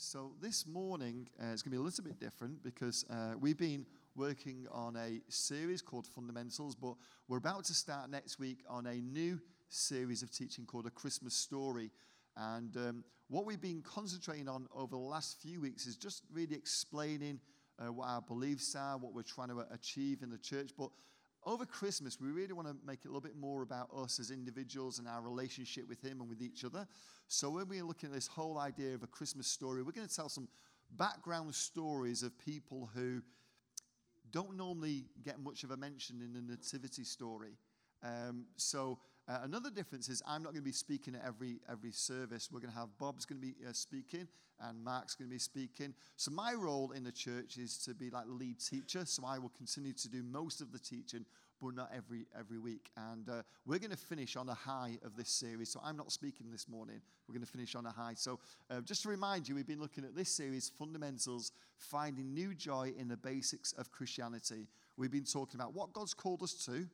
So this morning it's going to be a little bit different because we've been working on a series called Fundamentals, but we're about to start next week on a new series of teaching called A Christmas Story. And what we've been concentrating on over the last few weeks is just really explaining what our beliefs are, what we're trying to achieve in the church. But over Christmas, we really want to make it a little bit more about us as individuals and our relationship with Him and with each other. So when we're looking at this whole idea of a Christmas story, we're going to tell some background stories of people who don't normally get much of a mention in the nativity story. Another difference is I'm not going to be speaking at every service. We're going to have Bob's going to be speaking and Mark's going to be speaking. So my role in the church is to be like the lead teacher. So I will continue to do most of the teaching, but not every week. And we're going to finish on a high of this series. So I'm not speaking this morning. We're going to finish on a high. So just to remind you, we've been looking at this series, Fundamentals, Finding New Joy in the Basics of Christianity. We've been talking about what God's called us to,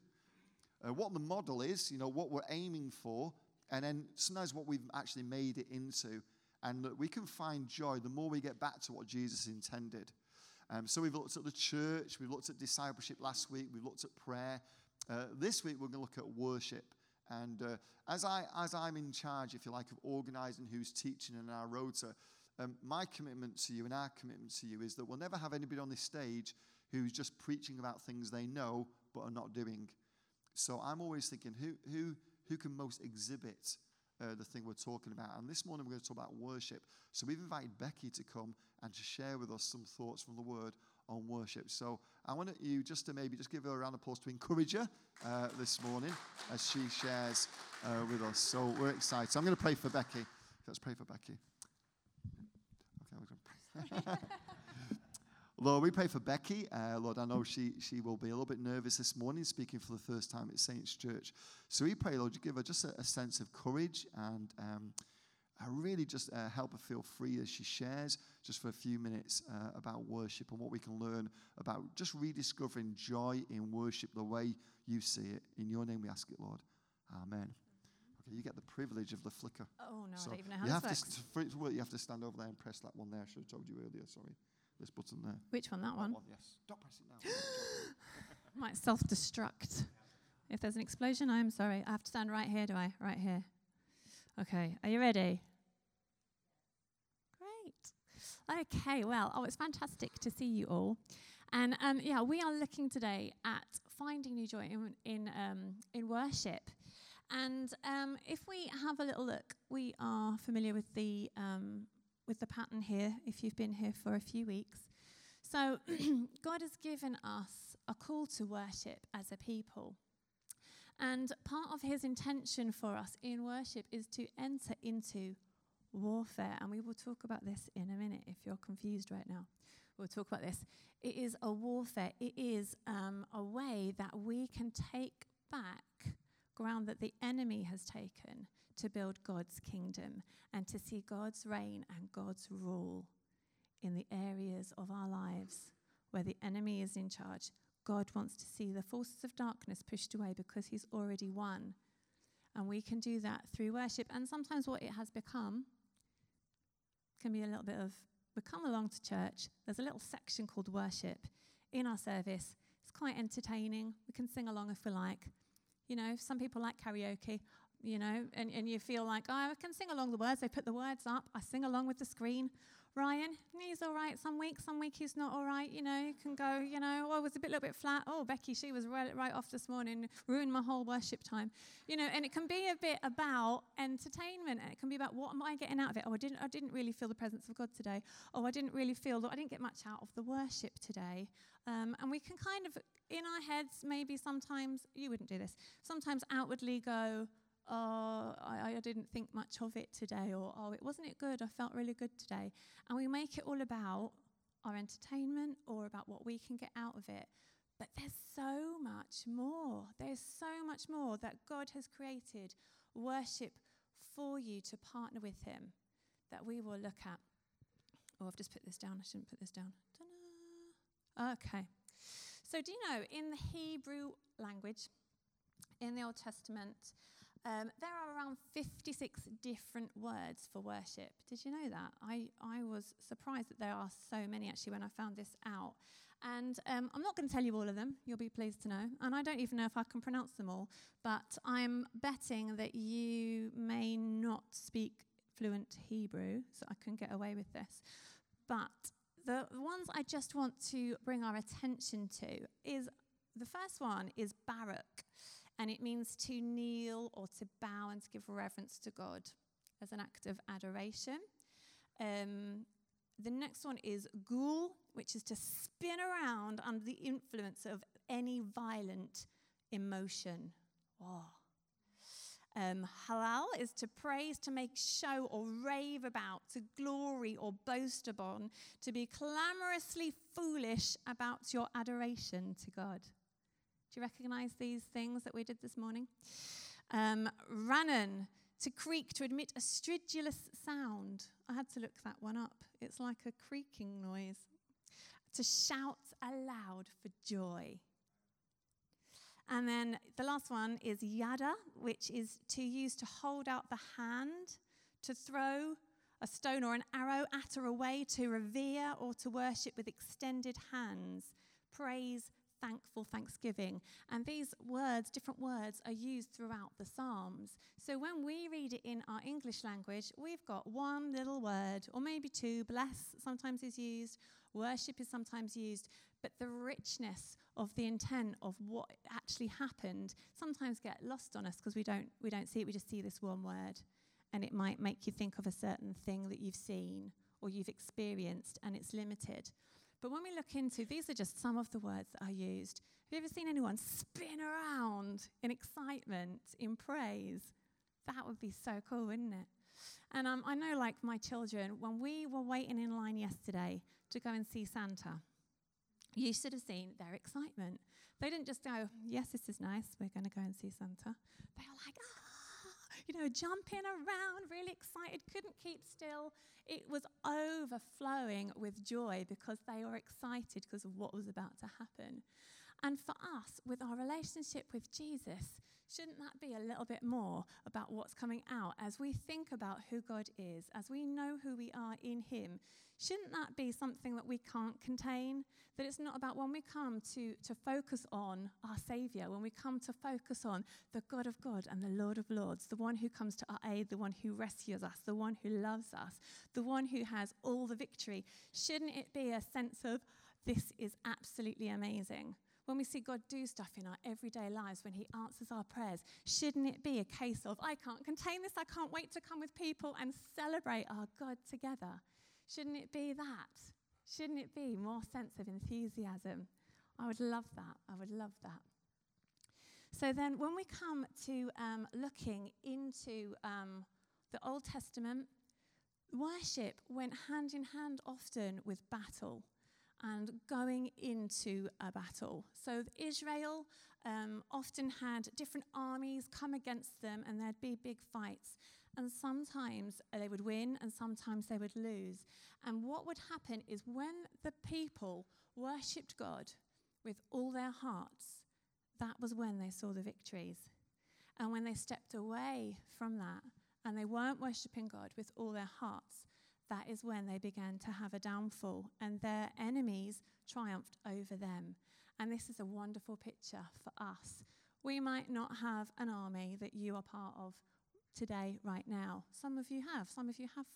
what the model is, you know, what we're aiming for, and then sometimes what we've actually made it into, and that we can find joy the more we get back to what Jesus intended. So we've looked at the church, we've looked at discipleship last week, we've looked at prayer. This week we're going to look at worship, and as I'm in charge, if you like, of organising who's teaching in our rota, my commitment to you and our commitment to you is that we'll never have anybody on this stage who's just preaching about things they know but are not doing. So I'm always thinking, who can most exhibit the thing we're talking about? And this morning we're going to talk about worship. So we've invited Becky to come and to share with us some thoughts from the Word on worship. So I want you just to maybe just give her a round of applause to encourage her this morning as she shares with us. So we're excited. So I'm going to pray for Becky. Let's pray for Becky. Okay, we're going to pray. Lord, we pray for Becky. Lord, I know she will be a little bit nervous this morning speaking for the first time at Saints Church. So we pray, Lord, you give her just a sense of courage and really just help her feel free as she shares just for a few minutes about worship and what we can learn about just rediscovering joy in worship the way you see it. In your name we ask it, Lord. Amen. Okay, you get the privilege of the flicker. Oh, no, so I don't even know how to flex. For it to work, you have to stand over there and press that one there. I should have told you earlier, sorry. This button there. Which one? That one? That one, yes. Don't press it now. Might self-destruct. If there's an explosion, I am sorry. I have to stand right here, do I? Right here. Okay. Are you ready? Great. Okay. Well, it's fantastic to see you all. And we are looking today at finding new joy in worship. And if we have a little look, we are familiar with the pattern here, if you've been here for a few weeks. So God has given us a call to worship as a people. And part of his intention for us in worship is to enter into warfare. And we will talk about this in a minute, if you're confused right now. We'll talk about this. It is a warfare. It is a way that we can take back ground that the enemy has taken to build God's kingdom and to see God's reign and God's rule in the areas of our lives where the enemy is in charge. God wants to see the forces of darkness pushed away because he's already won. And we can do that through worship. And sometimes what it has become can be a little bit of, we come along to church, there's a little section called worship in our service. It's quite entertaining. We can sing along if we like. You know, some people like karaoke. You know, and you feel like, oh, I can sing along the words. They put the words up. I sing along with the screen. Ryan, he's all right some week he's not all right. You know, you can go, you know, oh, it was a little bit flat. Oh, Becky, she was right off this morning, ruined my whole worship time. You know, and it can be a bit about entertainment, and it can be about what am I getting out of it? Oh, I didn't really feel the presence of God today. Oh, I didn't get much out of the worship today. And we can kind of, in our heads, maybe sometimes, you wouldn't do this, sometimes outwardly go, oh, I didn't think much of it today, or, oh, wasn't it good, I felt really good today. And we make it all about our entertainment or about what we can get out of it. But there's so much more. There's so much more that God has created worship for you to partner with him that we will look at. Oh, I've just put this down. I shouldn't put this down. Ta-da. Okay. So do you know, in the Hebrew language, in the Old Testament, There are around 56 different words for worship. Did you know that? I was surprised that there are so many, actually, when I found this out. And I'm not going to tell you all of them. You'll be pleased to know. And I don't even know if I can pronounce them all. But I'm betting that you may not speak fluent Hebrew, so I can get away with this. But the ones I just want to bring our attention to is the first one is Baruch. And it means to kneel or to bow and to give reverence to God as an act of adoration. The next one is Gul, which is to spin around under the influence of any violent emotion. Oh. Halal is to praise, to make show or rave about, to glory or boast upon, to be clamorously foolish about your adoration to God. Do you recognise these things that we did this morning? Ranan, to creak, to emit a stridulous sound. I had to look that one up. It's like a creaking noise. To shout aloud for joy. And then the last one is yada, which is to use to hold out the hand, to throw a stone or an arrow at or away, to revere or to worship with extended hands. Praise, thankful, thanksgiving. And these words, different words, are used throughout the Psalms. So when we read it in our English language, we've got one little word, or maybe two. Bless sometimes is used. Worship is sometimes used. But the richness of the intent of what actually happened sometimes get lost on us because we don't see it. We just see this one word. And it might make you think of a certain thing that you've seen or you've experienced, and it's limited. But when we look into, these are just some of the words that are used. Have you ever seen anyone spin around in excitement, in praise? That would be so cool, wouldn't it? And I know, like my children, when we were waiting in line yesterday to go and see Santa, you should have seen their excitement. They didn't just go, yes, this is nice, we're going to go and see Santa. They were like, jumping around, really excited, couldn't keep still. It was overflowing with joy because they were excited because of what was about to happen. And for us, with our relationship with Jesus, shouldn't that be a little bit more about what's coming out as we think about who God is, as we know who we are in him? Shouldn't that be something that we can't contain? That it's not about when we come to focus on our Saviour, when we come to focus on the God of God and the Lord of Lords, the one who comes to our aid, the one who rescues us, the one who loves us, the one who has all the victory. Shouldn't it be a sense of, this is absolutely amazing? When we see God do stuff in our everyday lives, when he answers our prayers, shouldn't it be a case of, I can't contain this, I can't wait to come with people and celebrate our God together? Shouldn't it be that? Shouldn't it be more sense of enthusiasm? I would love that. I would love that. So then when we come to looking into the Old Testament, worship went hand in hand often with battle and going into a battle. So Israel often had different armies come against them, and there'd be big fights. And sometimes they would win, and sometimes they would lose. And what would happen is when the people worshipped God with all their hearts, that was when they saw the victories. And when they stepped away from that, and they weren't worshipping God with all their hearts, that is when they began to have a downfall, and their enemies triumphed over them. And this is a wonderful picture for us. We might not have an army that you are part of today, right now. Some of you have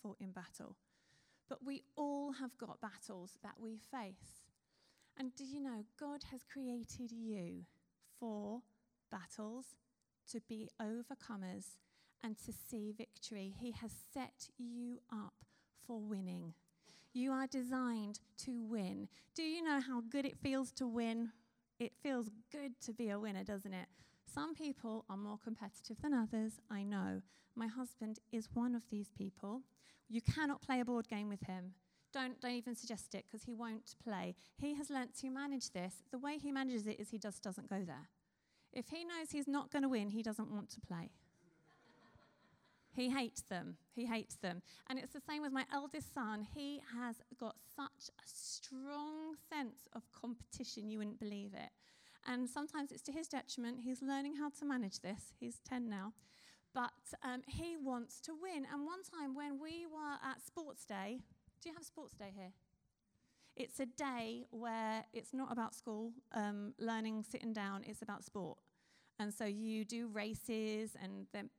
fought in battle. But we all have got battles that we face. And do you know, God has created you for battles, to be overcomers, and to see victory. He has set you up for winning. You are designed to win. Do you know how good it feels to win? It feels good to be a winner, doesn't it? Some people are more competitive than others, I know. My husband is one of these people. You cannot play a board game with him. Don't even suggest it, because he won't play. He has learnt to manage this. The way he manages it is he just doesn't go there. If he knows he's not going to win, he doesn't want to play. He hates them. He hates them. And it's the same with my eldest son. He has got such a strong sense of competition, you wouldn't believe it. And sometimes it's to his detriment. He's learning how to manage this. He's 10 now. But he wants to win. And one time when we were at Sports Day, do you have Sports Day here? It's a day where it's not about school, learning, sitting down. It's about sport. And so you do races. And then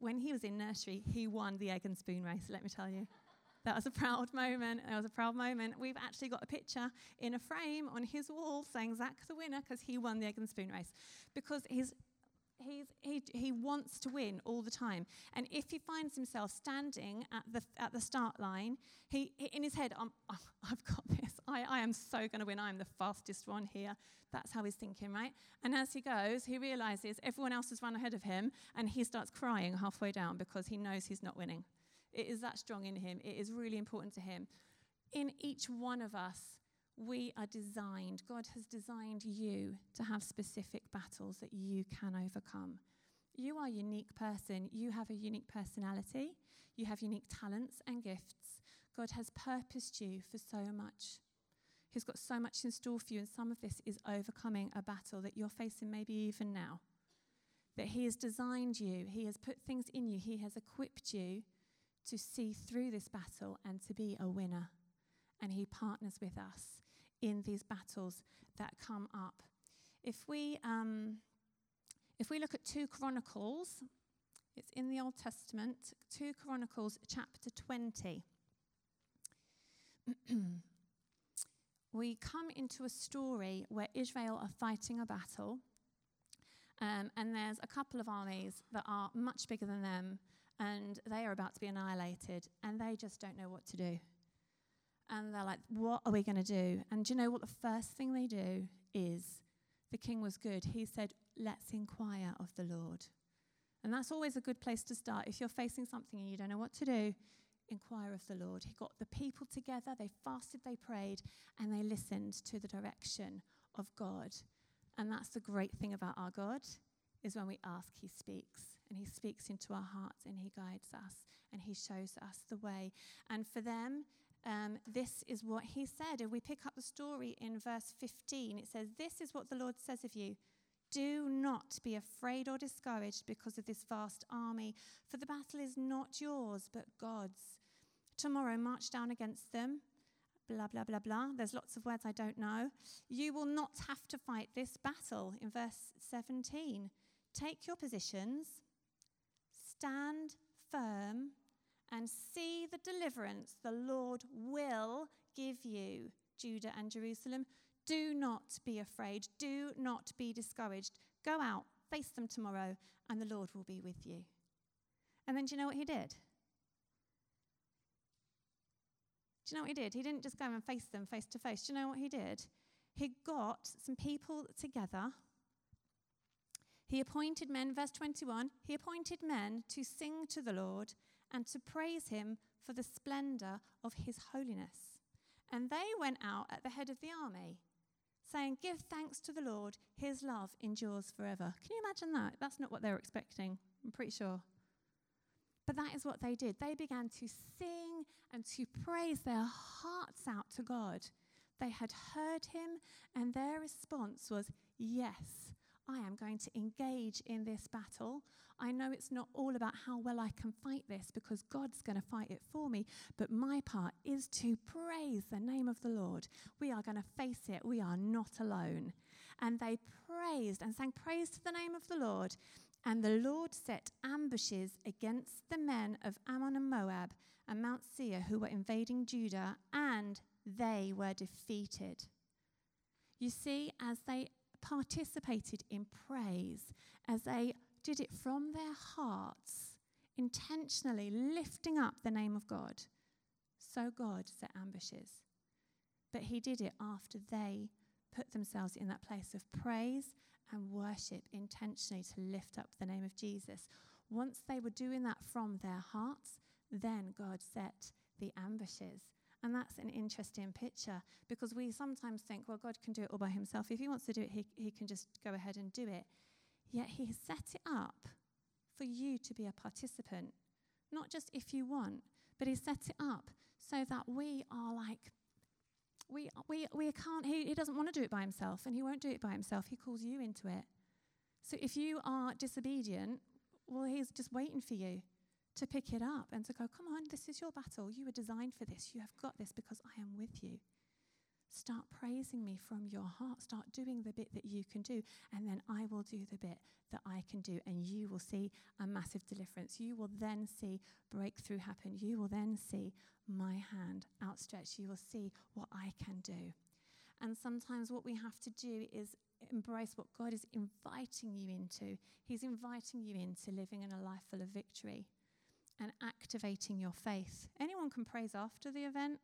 when he was in nursery, he won the egg and spoon race, let me tell you. That was a proud moment. That was a proud moment. We've actually got a picture in a frame on his wall saying Zach's the winner because he won the egg and spoon race. Because he wants to win all the time. And if he finds himself standing at the start line, he in his head, I've got this. I am so going to win. I am the fastest one here. That's how he's thinking, right? And as he goes, he realizes everyone else has run ahead of him, and he starts crying halfway down because he knows he's not winning. It is that strong in him. It is really important to him. In each one of us, we are designed. God has designed you to have specific battles that you can overcome. You are a unique person. You have a unique personality. You have unique talents and gifts. God has purposed you for so much. He's got so much in store for you, and some of this is overcoming a battle that you're facing maybe even now. That he has designed you. He has put things in you. He has equipped you to see through this battle and to be a winner. And he partners with us in these battles that come up. If we look at 2 Chronicles, it's in the Old Testament, 2 Chronicles chapter 20. We come into a story where Israel are fighting a battle, and there's a couple of armies that are much bigger than them, and they are about to be annihilated, and they just don't know what to do. And they're like, what are we going to do? And do you know what the first thing they do is? The king was good. He said, let's inquire of the Lord. And that's always a good place to start. If you're facing something and you don't know what to do, inquire of the Lord. He got the people together. They fasted, they prayed, and they listened to the direction of God. And that's the great thing about our God, is when we ask, he speaks. And he speaks into our hearts, and he guides us, and he shows us the way. And for them, this is what he said. And we pick up the story in verse 15. It says, this is what the Lord says of you. Do not be afraid or discouraged because of this vast army, for the battle is not yours, but God's. Tomorrow march down against them. Blah, blah, blah, blah. There's lots of words I don't know. You will not have to fight this battle. In verse 17, take your positions, stand firm, and see the deliverance the Lord will give you, Judah and Jerusalem. Do not be afraid. Do not be discouraged. Go out, face them tomorrow, and the Lord will be with you. And then do you know what he did? Do you know what he did? He didn't just go and face them face to face. Do you know what he did? He got some people together. He appointed men, verse 21, he appointed men to sing to the Lord and to praise him for the splendor of his holiness. And they went out at the head of the army, saying, give thanks to the Lord, his love endures forever. Can you imagine that? That's not what they were expecting, I'm pretty sure. But that is what they did. They began to sing and to praise their hearts out to God. They had heard him, and their response was, yes, I am going to engage in this battle. I know it's not all about how well I can fight this, because God's going to fight it for me, but my part is to praise the name of the Lord. We are going to face it. We are not alone. And they praised and sang praise to the name of the Lord. And the Lord set ambushes against the men of Ammon and Moab and Mount Seir who were invading Judah, and they were defeated. You see, as they participated in praise, as they did it from their hearts, intentionally lifting up the name of God, so God set ambushes. But he did it after they put themselves in that place of praise and worship, intentionally to lift up the name of Jesus. Once they were doing that from their hearts, then God set the ambushes. And that's an interesting picture, because we sometimes think, well, God can do it all by himself. If he wants to do it, he can just go ahead and do it. Yet he has set it up for you to be a participant, not just if you want, but he set it up so that we are like, we can't, he doesn't want to do it by himself, and he won't do it by himself. He calls you into it. So if you are disobedient, Well, he's just waiting for you to pick it up and to go, come on, this is your battle. You were designed for this. You have got this because I am with you. Start praising me from your heart. Start doing the bit that you can do, and then I will do the bit that I can do, and you will see a massive deliverance. You will then see breakthrough happen. You will then see my hand outstretched. You will see what I can do. And sometimes what we have to do is embrace what God is inviting you into. He's inviting you into living in a life full of victory and activating your faith. Anyone can praise after the event.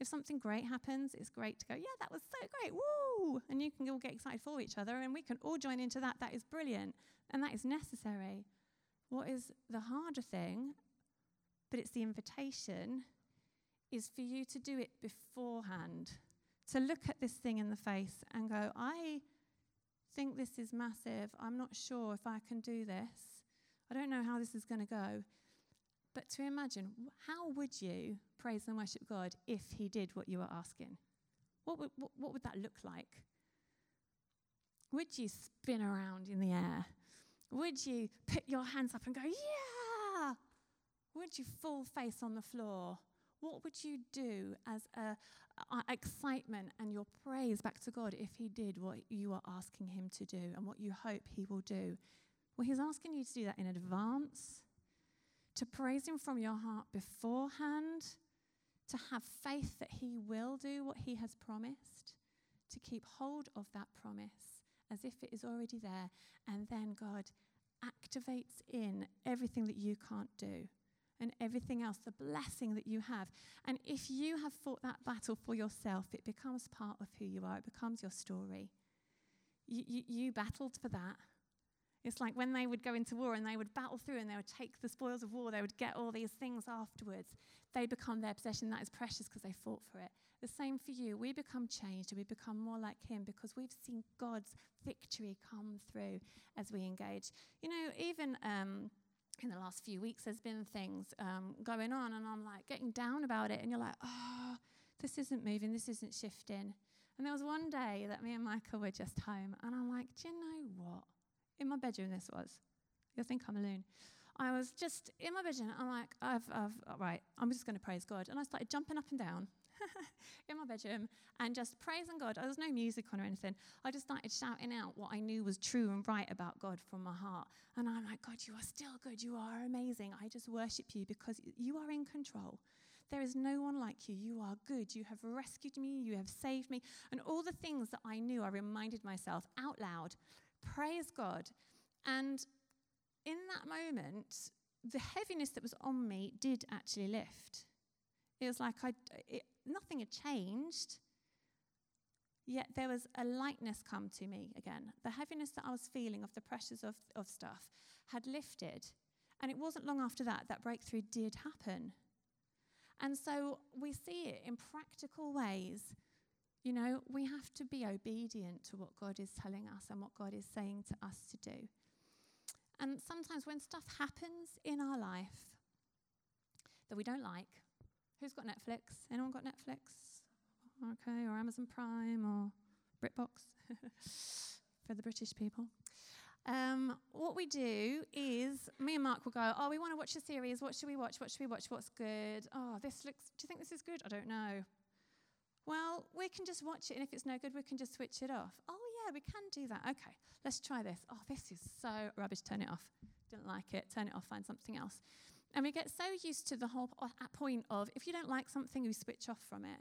If something great happens, it's great to go, yeah, that was so great, woo! And you can all get excited for each other, and we can all join into that. That is brilliant, and that is necessary. What is the harder thing, but it's the invitation, is for you to do it beforehand, to look at this thing in the face and go, I think this is massive. I'm not sure if I can do this. I don't know how this is going to go. But to imagine, how would you praise and worship God if he did what you were asking? What would that look like? Would you spin around in the air? Would you put your hands up and go, yeah? Would you fall face on the floor? What would you do as a excitement and your praise back to God if he did what you are asking him to do and what you hope he will do? Well, he's asking you to do that in advance, to praise him from your heart beforehand, to have faith that he will do what he has promised, to keep hold of that promise as if it is already there, and then God activates in everything that you can't do and everything else, the blessing that you have. And if you have fought that battle for yourself, it becomes part of who you are. It becomes your story. You battled for that. It's like when they would go into war and they would battle through and they would take the spoils of war, they would get all these things afterwards. They become their possession. That is precious because they fought for it. The same for you. We become changed and we become more like him because we've seen God's victory come through as we engage. You know, even in the last few weeks, there's been things going on, and I'm like getting down about it, and you're like, oh, this isn't moving, this isn't shifting. And there was one day that me and Micah were just home, and I'm like, do you know what? In my bedroom, this was. You'll think I'm a loon. I was just in my bedroom. I'm like, right, I'm just going to praise God. And I started jumping up and down in my bedroom and just praising God. There was no music on or anything. I just started shouting out what I knew was true and right about God from my heart. And I'm like, God, you are still good. You are amazing. I just worship you because you are in control. There is no one like you. You are good. You have rescued me. You have saved me. And all the things that I knew, I reminded myself out loud. Praise God. And in that moment, the heaviness that was on me did actually lift. It was like nothing had changed, yet there was a lightness come to me again. The heaviness that I was feeling of the pressures of stuff had lifted. And it wasn't long after that breakthrough did happen. And so we see it in practical ways. You know, we have to be obedient to what God is telling us and what God is saying to us to do. And sometimes when stuff happens in our life that we don't like, who's got Netflix? Anyone got Netflix? Okay, or Amazon Prime or BritBox for the British people. What we do is, me and Mark will go, oh, we want to watch a series. What should we watch? What should we watch? What's good? Oh, do you think this is good? I don't know. Well, we can just watch it, and if it's no good, we can just switch it off. Oh, yeah, we can do that. Okay, let's try this. Oh, this is so rubbish. Turn it off. Didn't like it. Turn it off. Find something else. And we get so used to the whole point of if you don't like something, you switch off from it.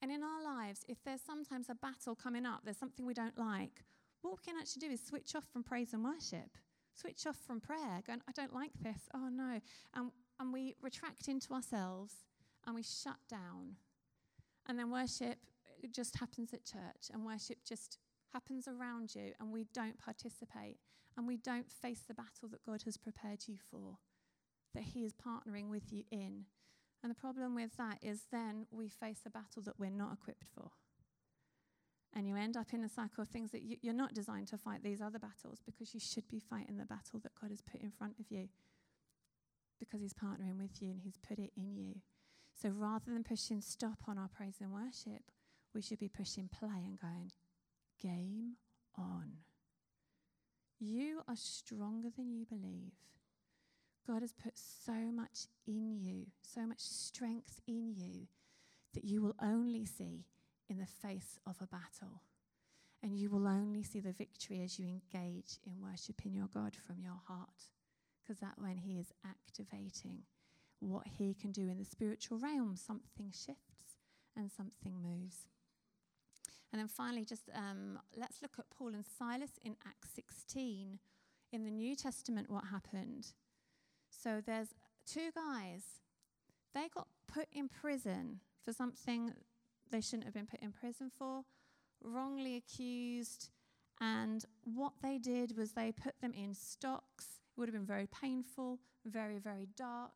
And in our lives, if there's sometimes a battle coming up, there's something we don't like, what we can actually do is switch off from praise and worship, switch off from prayer, going, I don't like this. Oh, no. And we retract into ourselves, and we shut down. And then worship just happens at church, and worship just happens around you, and we don't participate, and we don't face the battle that God has prepared you for, that he is partnering with you in. And the problem with that is then we face a battle that we're not equipped for. And you end up in a cycle of things that you're not designed to fight these other battles, because you should be fighting the battle that God has put in front of you, because he's partnering with you and he's put it in you. So rather than pushing stop on our praise and worship, we should be pushing play and going, game on. You are stronger than you believe. God has put so much in you, so much strength in you, that you will only see in the face of a battle. And you will only see the victory as you engage in worshiping your God from your heart. Because that's when he is activating what he can do in the spiritual realm. Something shifts and something moves. And then finally, just let's look at Paul and Silas in Acts 16. In the New Testament, what happened? So there's two guys. They got put in prison for something they shouldn't have been put in prison for, wrongly accused, and what they did was they put them in stocks. It would have been very painful, very, very dark.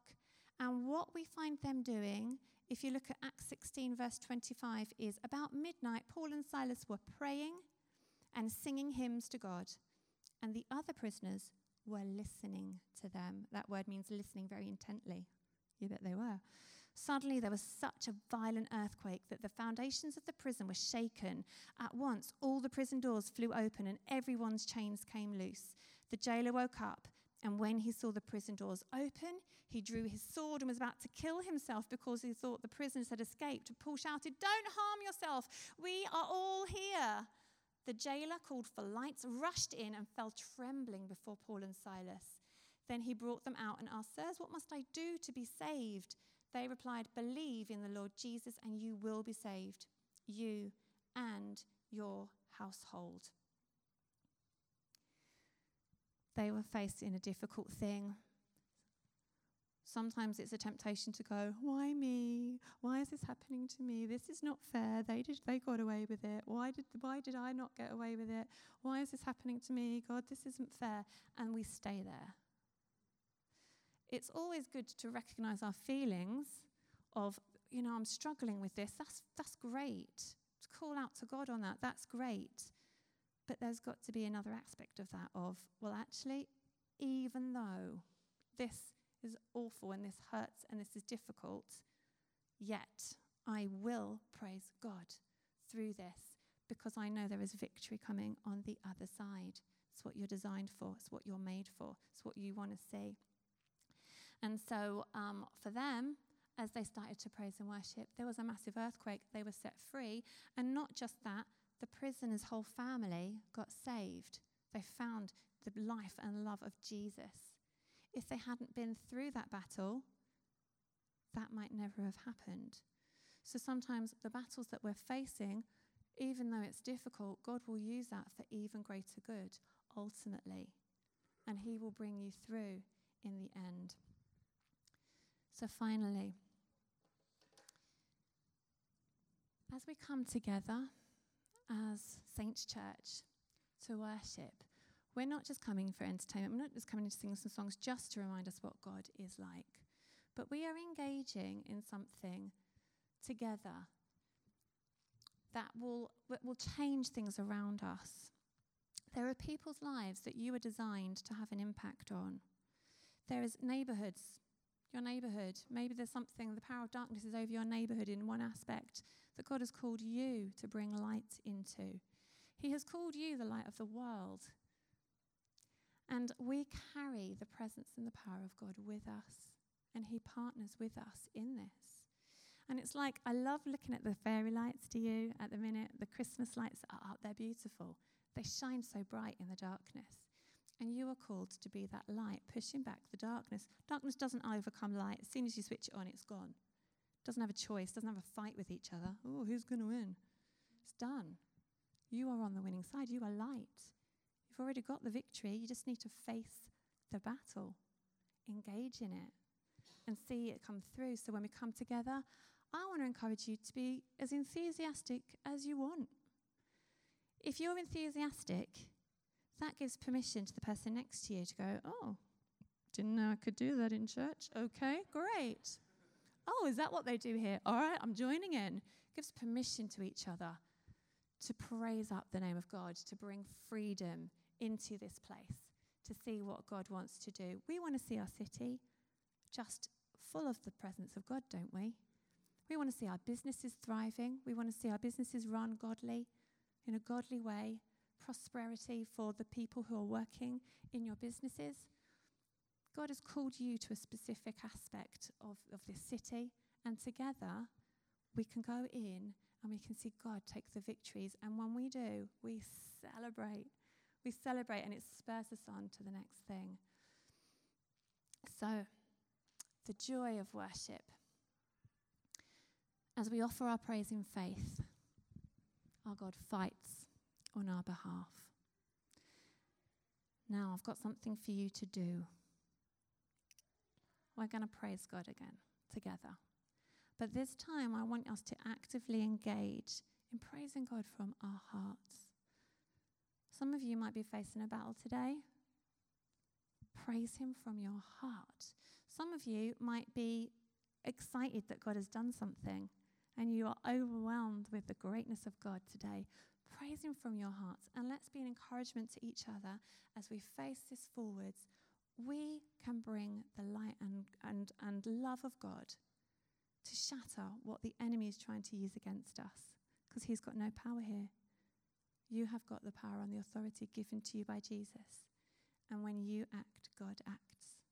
And what we find them doing, if you look at Acts 16, verse 25, is about midnight, Paul and Silas were praying and singing hymns to God, and the other prisoners were listening to them. That word means listening very intently. You bet they were. Suddenly there was such a violent earthquake that the foundations of the prison were shaken. At once, all the prison doors flew open and everyone's chains came loose. The jailer woke up, and when he saw the prison doors open, he drew his sword and was about to kill himself because he thought the prisoners had escaped. Paul shouted, "Don't harm yourself. We are all here." The jailer called for lights, rushed in, and fell trembling before Paul and Silas. Then he brought them out and asked, "Sirs, what must I do to be saved?" They replied, "Believe in the Lord Jesus and you will be saved, you and your household." They were facing a difficult thing. Sometimes it's a temptation to go, "Why me? Why is this happening to me? This is not fair. They got away with it. Why did I not get away with it? Why is this happening to me? God, this isn't fair." And we stay there. It's always good to recognize our feelings of, you know, I'm struggling with this. That's great. To call out to God on that, that's great. But there's got to be another aspect of that of, well, actually, even though this is awful and this hurts and this is difficult, yet I will praise God through this because I know there is victory coming on the other side. It's what you're designed for. It's what you're made for. It's what you want to see. And so for them, as they started to praise and worship, there was a massive earthquake. They were set free. And not just that, the prisoner's whole family got saved. They found the life and love of Jesus. If they hadn't been through that battle, that might never have happened. So sometimes the battles that we're facing, even though it's difficult, God will use that for even greater good, ultimately. And he will bring you through in the end. So finally, as we come together as Saints Church to worship, we're not just coming for entertainment, we're not just coming to sing some songs just to remind us what God is like, but we are engaging in something together that will change things around us. There are people's lives that you are designed to have an impact on. There is neighbourhoods, your neighbourhood. Maybe there's something, the power of darkness is over your neighbourhood in one aspect that God has called you to bring light into. He has called you the light of the world. And we carry the presence and the power of God with us. And he partners with us in this. And it's like, I love looking at the fairy lights to you at the minute. The Christmas lights are up, they're beautiful. They shine so bright in the darkness. And you are called to be that light, pushing back the darkness. Darkness doesn't overcome light. As soon as you switch it on, it's gone. Doesn't have a choice, doesn't have a fight with each other. Oh, who's going to win? It's done. You are on the winning side. You are light. You've already got the victory. You just need to face the battle, engage in it, and see it come through. So when we come together, I want to encourage you to be as enthusiastic as you want. If you're enthusiastic, that gives permission to the person next to you to go, "Oh, didn't know I could do that in church. Okay, great. Oh, is that what they do here? All right, I'm joining in." It gives permission to each other to praise up the name of God, to bring freedom into this place, to see what God wants to do. We want to see our city just full of the presence of God, don't we? We want to see our businesses thriving. We want to see our businesses run godly, in a godly way, prosperity for the people who are working in your businesses. God has called you to a specific aspect of this city, and together we can go in and we can see God take the victories. And when we do, we celebrate. We celebrate, and it spurs us on to the next thing. So, the joy of worship. As we offer our praise in faith, our God fights on our behalf. Now, I've got something for you to do. We're going to praise God again, together. But this time, I want us to actively engage in praising God from our hearts. Some of you might be facing a battle today. Praise him from your heart. Some of you might be excited that God has done something and you are overwhelmed with the greatness of God today. Praise him from your hearts, and let's be an encouragement to each other as we face this forwards. We can bring the light and love of God to shatter what the enemy is trying to use against us, because he's got no power here. You have got the power and the authority given to you by Jesus. And when you act, God acts.